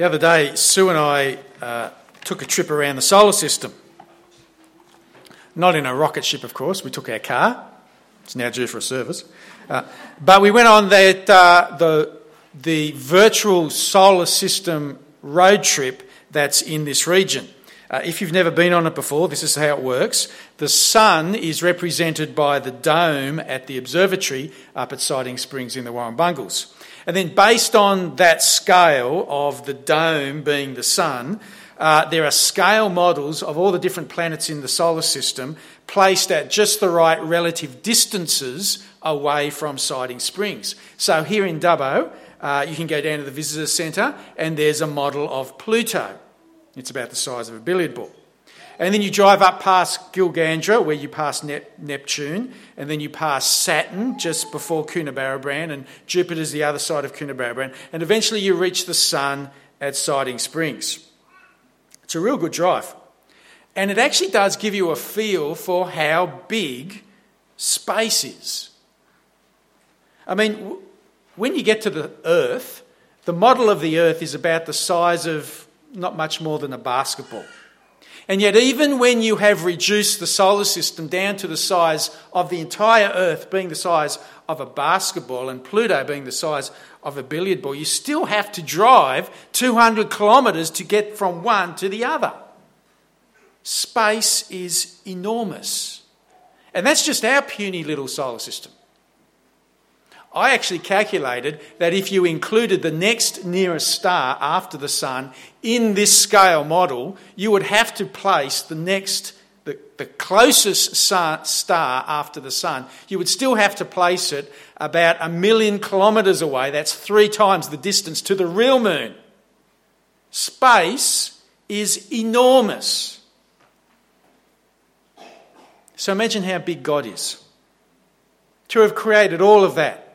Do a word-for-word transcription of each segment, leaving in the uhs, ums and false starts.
The other day, Sue and I uh, took a trip around the solar system. Not in a rocket ship, of course. We took our car. It's now due for a service. Uh, but we went on that uh, the the virtual solar system road trip that's in this region. Uh, if you've never been on it before, this is how it works. The sun is represented by the dome at the observatory up at Siding Springs in the Warrumbungles. And then based on that scale of the dome being the sun, uh, there are scale models of all the different planets in the solar system placed at just the right relative distances away from Siding Springs. So here in Dubbo, uh, you can go down to the visitor centre and there's a model of Pluto. It's about the size of a billiard ball. And then you drive up past Gilgandra, where you pass Nep- Neptune, and then you pass Saturn just before Coonabarabran, and Jupiter's the other side of Coonabarabran, and eventually you reach the sun at Siding Springs. It's a real good drive. And it actually does give you a feel for how big space is. I mean, w- when you get to the Earth, the model of the Earth is about the size of not much more than a basketball. And yet even when you have reduced the solar system down to the size of the entire Earth being the size of a basketball and Pluto being the size of a billiard ball, you still have to drive two hundred kilometres to get from one to the other. Space is enormous. And that's just our puny little solar system. I actually calculated that if you included the next nearest star after the sun in this scale model, you would have to place the next, the, the closest star after the sun. You would still have to place it about a million kilometres away. That's three times the distance to the real moon. Space is enormous. So imagine how big God is. To have created all of that.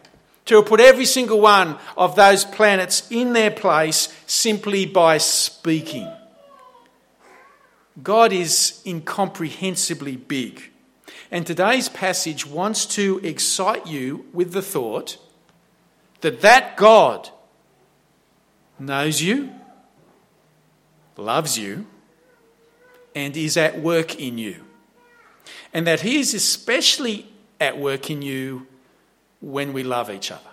To put every single one of those planets in their place simply by speaking. God is incomprehensibly big. And today's passage wants to excite you with the thought that that God knows you, loves you, and is at work in you. And that he is especially at work in you when we love each other.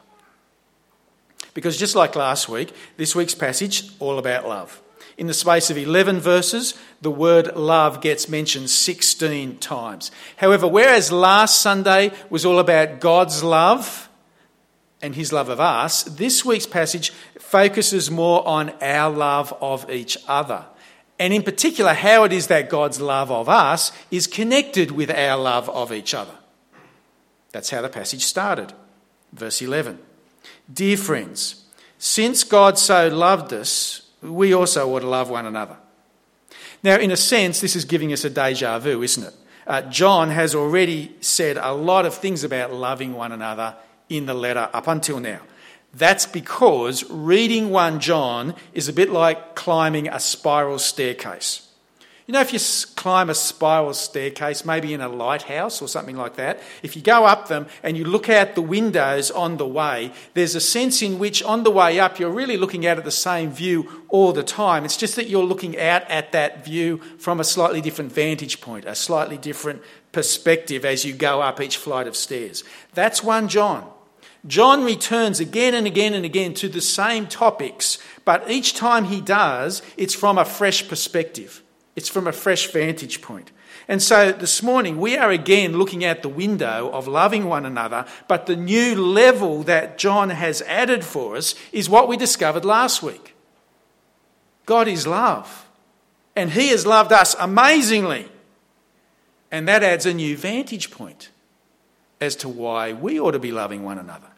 Because just like last week, this week's passage, all about love. In the space of eleven verses, the word love gets mentioned sixteen times. However, whereas last Sunday was all about God's love and his love of us, this week's passage focuses more on our love of each other. And in particular, how it is that God's love of us is connected with our love of each other. That's how the passage started. Verse eleven. Dear friends, since God so loved us, we also ought to love one another. Now, in a sense, this is giving us a deja vu, isn't it? Uh, John has already said a lot of things about loving one another in the letter up until now. That's because reading First John is a bit like climbing a spiral staircase. You know, if you climb a spiral staircase, maybe in a lighthouse or something like that, if you go up them and you look out the windows on the way, there's a sense in which on the way up you're really looking out at the same view all the time. It's just that you're looking out at that view from a slightly different vantage point, a slightly different perspective as you go up each flight of stairs. That's First John. John returns again and again and again to the same topics, but each time he does, it's from a fresh perspective. It's from a fresh vantage point. And so this morning we are again looking at the window of loving one another, but the new level that John has added for us is what we discovered last week. God is love, and he has loved us amazingly. And that adds a new vantage point as to why we ought to be loving one another.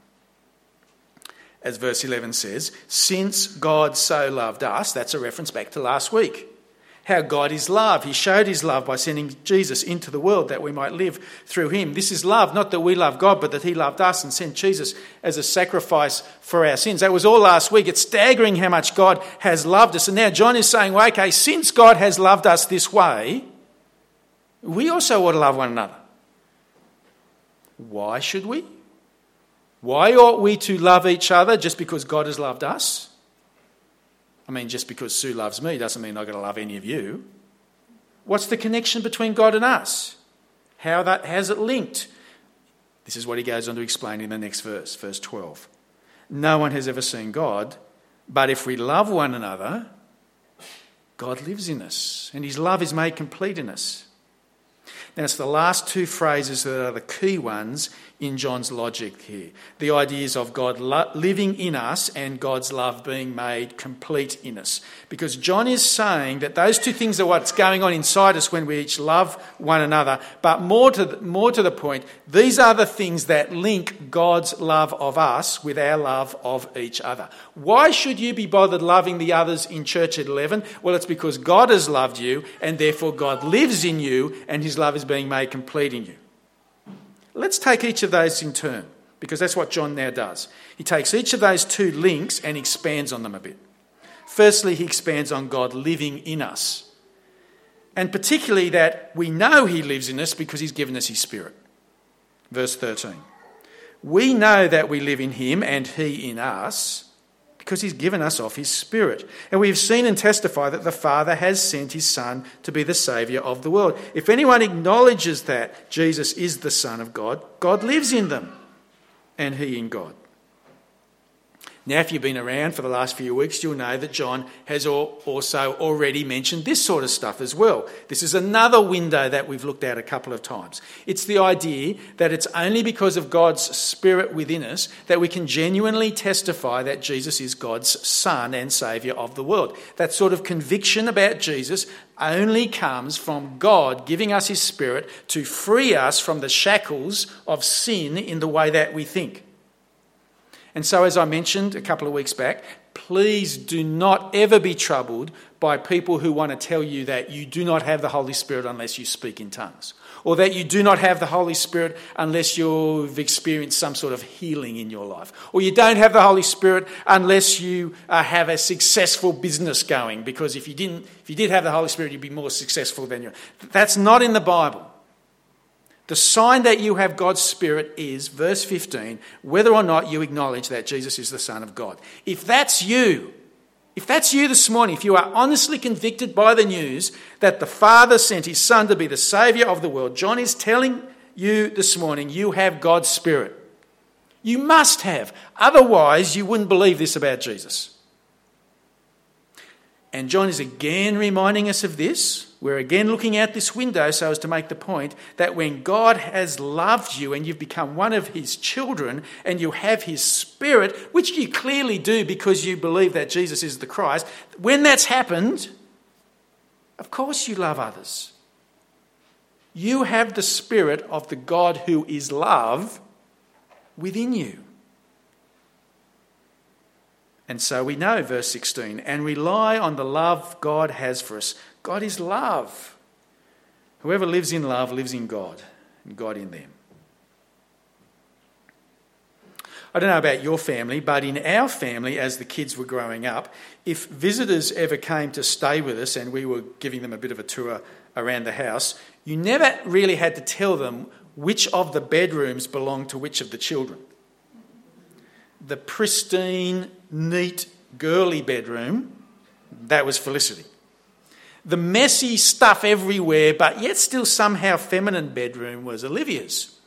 As verse eleven says, since God so loved us, that's a reference back to last week. How God is love. He showed his love by sending Jesus into the world that we might live through him. This is love, not that we love God, but that he loved us and sent Jesus as a sacrifice for our sins. That was all last week. It's staggering how much God has loved us. And now John is saying, well, okay, since God has loved us this way, we also ought to love one another. Why should we? Why ought we to love each other just because God has loved us? I mean, just because Sue loves me doesn't mean I'm going to love any of you. What's the connection between God and us? How that has it linked? This is what he goes on to explain in the next verse, verse twelve. No one has ever seen God, but if we love one another, God lives in us, and his love is made complete in us. Now, it's the last two phrases that are the key ones in John's logic here. The ideas of God lo- living in us and God's love being made complete in us. Because John is saying that those two things are what's going on inside us when we each love one another. But more to the, more to the point, these are the things that link God's love of us with our love of each other. Why should you be bothered loving the others in church at eleven? Well, it's because God has loved you, and therefore God lives in you, and his love is being made complete in you. Let's take each of those in turn, because that's what John now does. He takes each of those two links and expands on them a bit. Firstly, he expands on God living in us, and particularly that we know he lives in us because he's given us his Spirit. Verse thirteen, we know that we live in him and he in us because he's given us of his Spirit. And we have seen and testify that the Father has sent his Son to be the Saviour of the world. If anyone acknowledges that Jesus is the Son of God, God lives in them, and he in God. Now, if you've been around for the last few weeks, you'll know that John has also already mentioned this sort of stuff as well. This is another window that we've looked at a couple of times. It's the idea that it's only because of God's Spirit within us that we can genuinely testify that Jesus is God's Son and Saviour of the world. That sort of conviction about Jesus only comes from God giving us his Spirit to free us from the shackles of sin in the way that we think. And so, as I mentioned a couple of weeks back, please do not ever be troubled by people who want to tell you that you do not have the Holy Spirit unless you speak in tongues, or that you do not have the Holy Spirit unless you've experienced some sort of healing in your life, or you don't have the Holy Spirit unless you uh, have a successful business going, because if you didn't, if you did have the Holy Spirit, you'd be more successful than you are. That's not in the Bible. The sign that you have God's Spirit is, verse fifteen, whether or not you acknowledge that Jesus is the Son of God. If that's you, if that's you this morning, if you are honestly convicted by the news that the Father sent his Son to be the Saviour of the world, John is telling you this morning you have God's Spirit. You must have. Otherwise, you wouldn't believe this about Jesus. And John is again reminding us of this. We're again looking out this window so as to make the point that when God has loved you and you've become one of his children and you have his Spirit, which you clearly do because you believe that Jesus is the Christ, when that's happened, of course you love others. You have the Spirit of the God who is love within you. And so we know, verse sixteen, and rely on the love God has for us. God is love. Whoever lives in love lives in God, and God in them. I don't know about your family, but in our family, as the kids were growing up, if visitors ever came to stay with us and we were giving them a bit of a tour around the house, you never really had to tell them which of the bedrooms belonged to which of the children. The pristine, neat, girly bedroom, that was Felicity. The messy stuff everywhere, but yet still somehow feminine bedroom was Olivia's.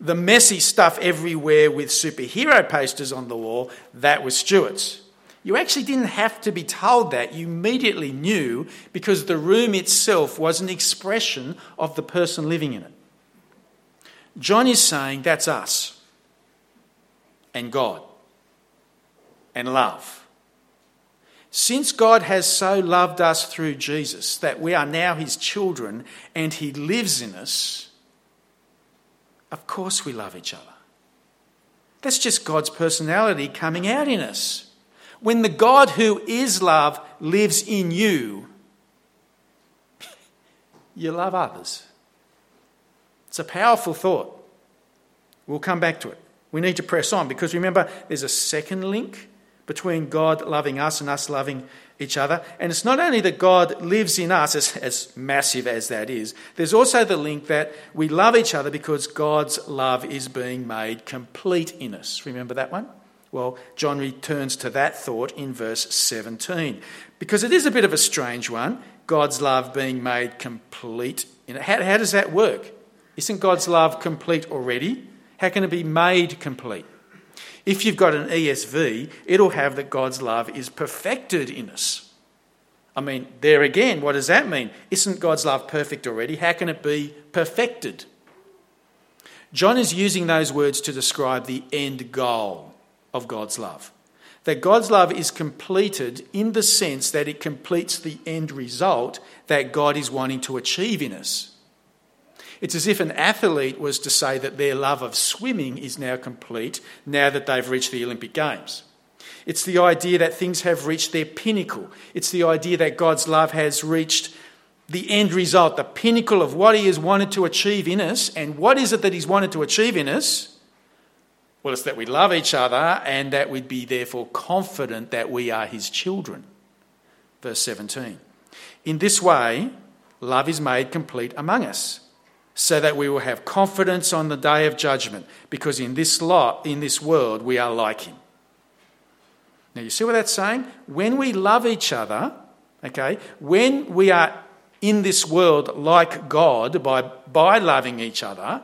The messy stuff everywhere with superhero posters on the wall, that was Stuart's. You actually didn't have to be told that. You immediately knew because the room itself was an expression of the person living in it. John is saying that's us. And God. And love. Since God has so loved us through Jesus that we are now his children and he lives in us, of course we love each other. That's just God's personality coming out in us. When the God who is love lives in you, you love others. It's a powerful thought. We'll come back to it. We need to press on because remember, there's a second link between God loving us and us loving each other. And it's not only that God lives in us, as, as massive as that is, there's also the link that we love each other because God's love is being made complete in us. Remember that one? Well, John returns to that thought in verse seventeen, because it is a bit of a strange one, God's love being made complete. In it. How, how does that work? Isn't God's love complete already? How can it be made complete? If you've got an E S V, it'll have that God's love is perfected in us. I mean, there again, what does that mean? Isn't God's love perfect already? How can it be perfected? John is using those words to describe the end goal of God's love. That God's love is completed in the sense that it completes the end result that God is wanting to achieve in us. It's as if an athlete was to say that their love of swimming is now complete now that they've reached the Olympic Games. It's the idea that things have reached their pinnacle. It's the idea that God's love has reached the end result, the pinnacle of what he has wanted to achieve in us. And what is it that he's wanted to achieve in us? Well, it's that we love each other and that we'd be therefore confident that we are his children. Verse seventeen. In this way, love is made complete among us, so that we will have confidence on the day of judgment, because in this lot, in this world, we are like him. Now, you see what that's saying? When we love each other, okay, when we are in this world like God by, by loving each other,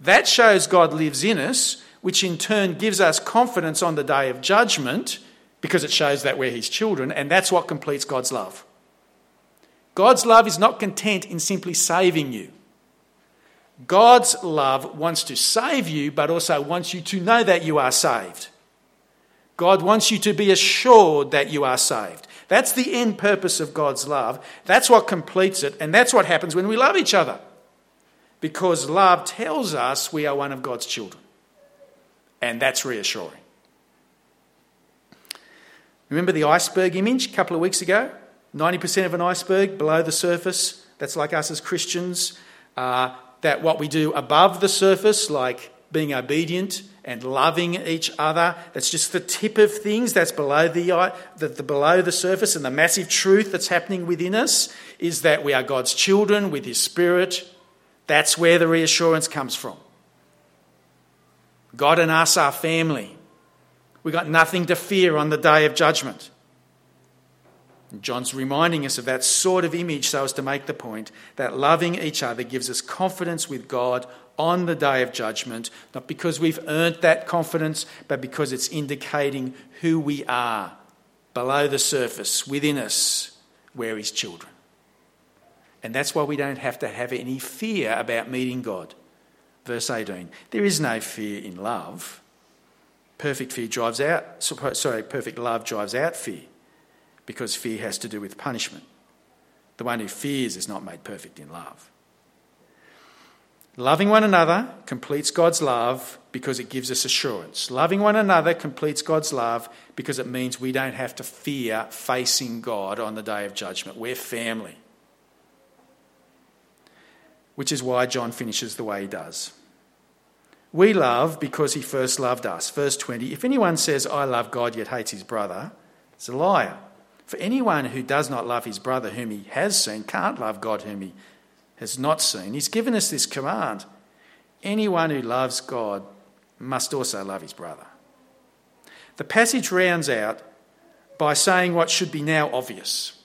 that shows God lives in us, which in turn gives us confidence on the day of judgment, because it shows that we're his children, and that's what completes God's love. God's love is not content in simply saving you. God's love wants to save you, but also wants you to know that you are saved. God wants you to be assured that you are saved. That's the end purpose of God's love. That's what completes it, and that's what happens when we love each other. Because love tells us we are one of God's children. And that's reassuring. Remember the iceberg image a couple of weeks ago? ninety percent of an iceberg below the surface. That's like us as Christians. Uh, that what we do above the surface, like being obedient and loving each other, that's just the tip of things. That's below the, the, the below the surface, and the massive truth that's happening within us is that we are God's children with his Spirit. That's where the reassurance comes from. God and us are family. We've got nothing to fear on the day of judgment. And John's reminding us of that sort of image so as to make the point that loving each other gives us confidence with God on the day of judgment, not because we've earned that confidence, but because it's indicating who we are below the surface, within us, we're his children. And that's why we don't have to have any fear about meeting God. Verse eighteen, there is no fear in love. Perfect fear drives out, sorry, perfect love drives out fear, because fear has to do with punishment. The one who fears is not made perfect in love. Loving one another completes God's love because it gives us assurance. Loving one another completes God's love because it means we don't have to fear facing God on the day of judgment. We're family. Which is why John finishes the way he does. We love because he first loved us. Verse twenty, if anyone says, I love God, yet hates his brother, it's a liar. For anyone who does not love his brother whom he has seen can't love God whom he has not seen. He's given us this command. Anyone who loves God must also love his brother. The passage rounds out by saying what should be now obvious.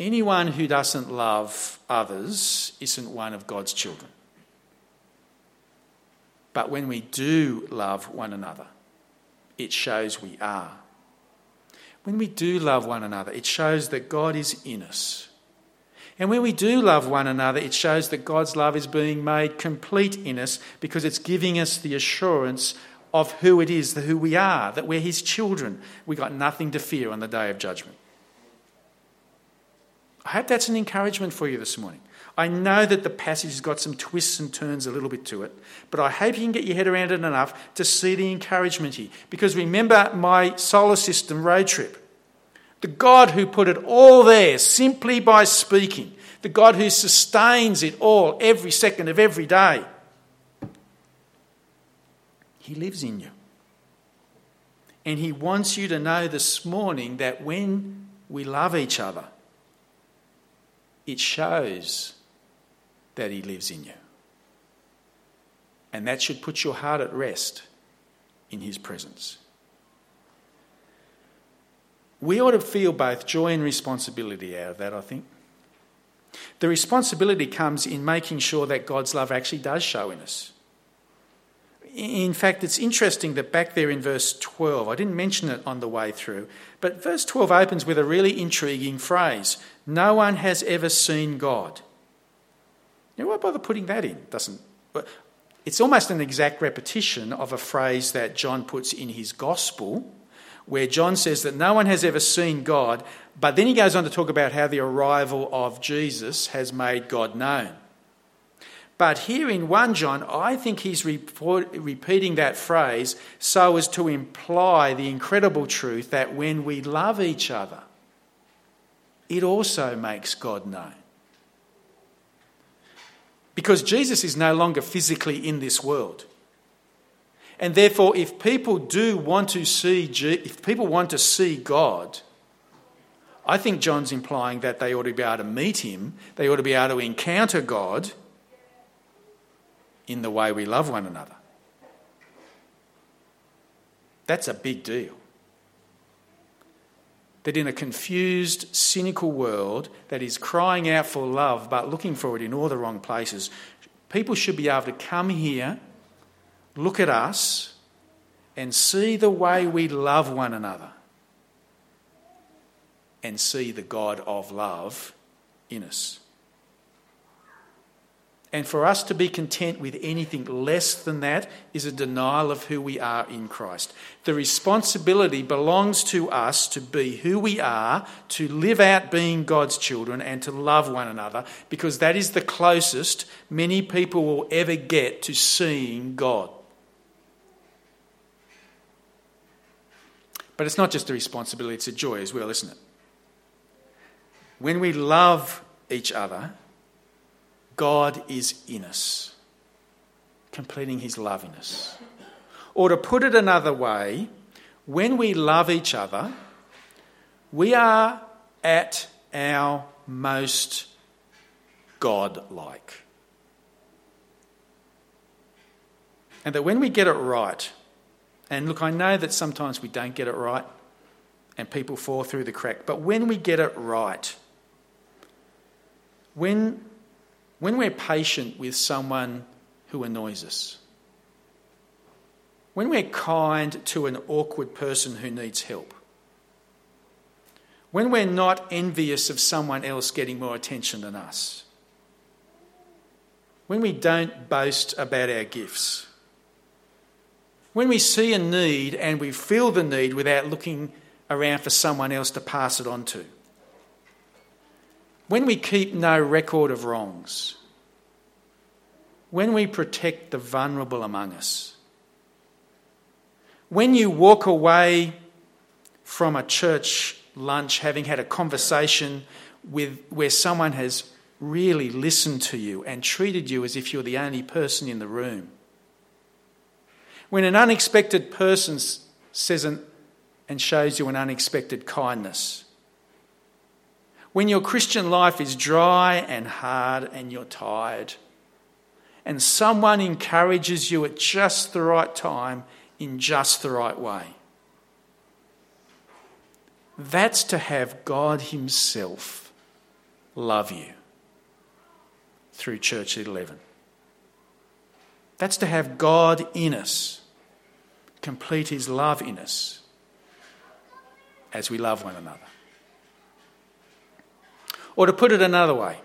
Anyone who doesn't love others isn't one of God's children. But when we do love one another, it shows we are. When we do love one another, it shows that God is in us. And when we do love one another, it shows that God's love is being made complete in us, because it's giving us the assurance of who it is, who we are, that we're his children. We've got nothing to fear on the day of judgment. I hope that's an encouragement for you this morning. I know that the passage has got some twists and turns a little bit to it, but I hope you can get your head around it enough to see the encouragement here. Because remember my solar system road trip. The God who put it all there simply by speaking. The God who sustains it all every second of every day. He lives in you. And he wants you to know this morning that when we love each other, it shows that he lives in you. And that should put your heart at rest in his presence. We ought to feel both joy and responsibility out of that, I think. The responsibility comes in making sure that God's love actually does show in us. In fact, it's interesting that back there in verse twelve, I didn't mention it on the way through, but verse twelve opens with a really intriguing phrase. No one has ever seen God. Now, why bother putting that in? Doesn't It's almost an exact repetition of a phrase that John puts in his gospel, where John says that no one has ever seen God, but then he goes on to talk about how the arrival of Jesus has made God known. But here in First John, I think he's report, repeating that phrase so as to imply the incredible truth that when we love each other, it also makes God known. Because Jesus is no longer physically in this world. And therefore, if people do want to see, if people want to see God, I think John's implying that they ought to be able to meet him, they ought to be able to encounter God in the way we love one another. That's a big deal. That in a confused, cynical world that is crying out for love but looking for it in all the wrong places, people should be able to come here, look at us and see the way we love one another and see the God of love in us. And for us to be content with anything less than that is a denial of who we are in Christ. The responsibility belongs to us to be who we are, to live out being God's children and to love one another, because that is the closest many people will ever get to seeing God. But it's not just a responsibility, it's a joy as well, isn't it? When we love each other, God is in us, completing his love in us. Or to put it another way, when we love each other, we are at our most God-like. And that when we get it right, and look, I know that sometimes we don't get it right and people fall through the crack, but when we get it right, when When we're patient with someone who annoys us, when we're kind to an awkward person who needs help, when we're not envious of someone else getting more attention than us, when we don't boast about our gifts, when we see a need and we feel the need without looking around for someone else to pass it on to, when we keep no record of wrongs, when we protect the vulnerable among us, when you walk away from a church lunch having had a conversation with where someone has really listened to you and treated you as if you're the only person in the room, when an unexpected person says an, and shows you an unexpected kindness, when your Christian life is dry and hard and you're tired and someone encourages you at just the right time in just the right way. That's to have God himself love you through Church at eleven. That's to have God in us, complete his love in us as we love one another. Or to put it another way,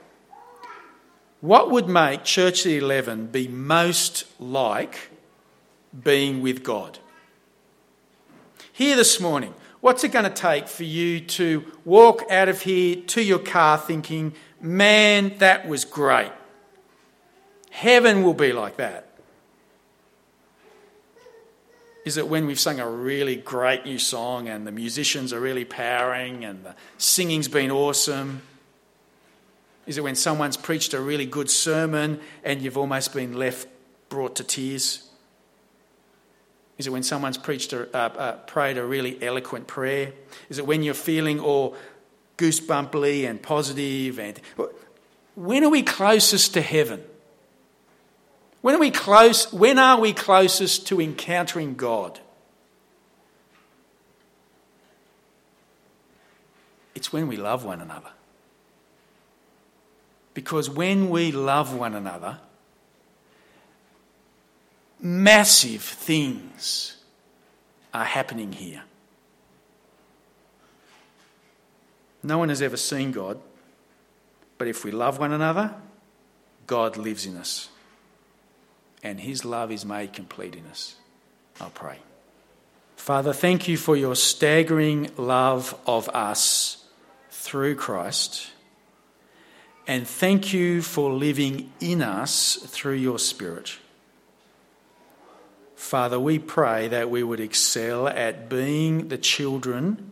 what would make Church at eleven be most like being with God? Here this morning, what's it going to take for you to walk out of here to your car thinking, man, that was great. Heaven will be like that. Is it when we've sung a really great new song and the musicians are really powering and the singing's been awesome? Is it when someone's preached a really good sermon and you've almost been left brought to tears? Is it when someone's preached a, uh, uh, prayed a really eloquent prayer? Is it when you're feeling all goosebumply and positive? And when are we closest to heaven? When are we close? When are we closest to encountering God? It's when we love one another. Because when we love one another, massive things are happening here. No one has ever seen God, but if we love one another, God lives in us, and his love is made complete in us. I'll pray. Father, thank you for your staggering love of us through Christ, and thank you for living in us through your Spirit. Father, we pray that we would excel at being the children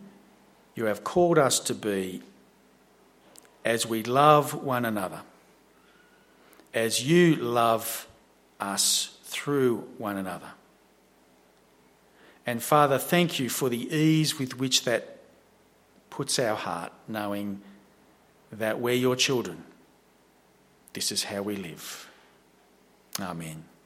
you have called us to be as we love one another, as you love us through one another. And Father, thank you for the ease with which that puts our heart, knowing that we're your children. This is how we live. Amen.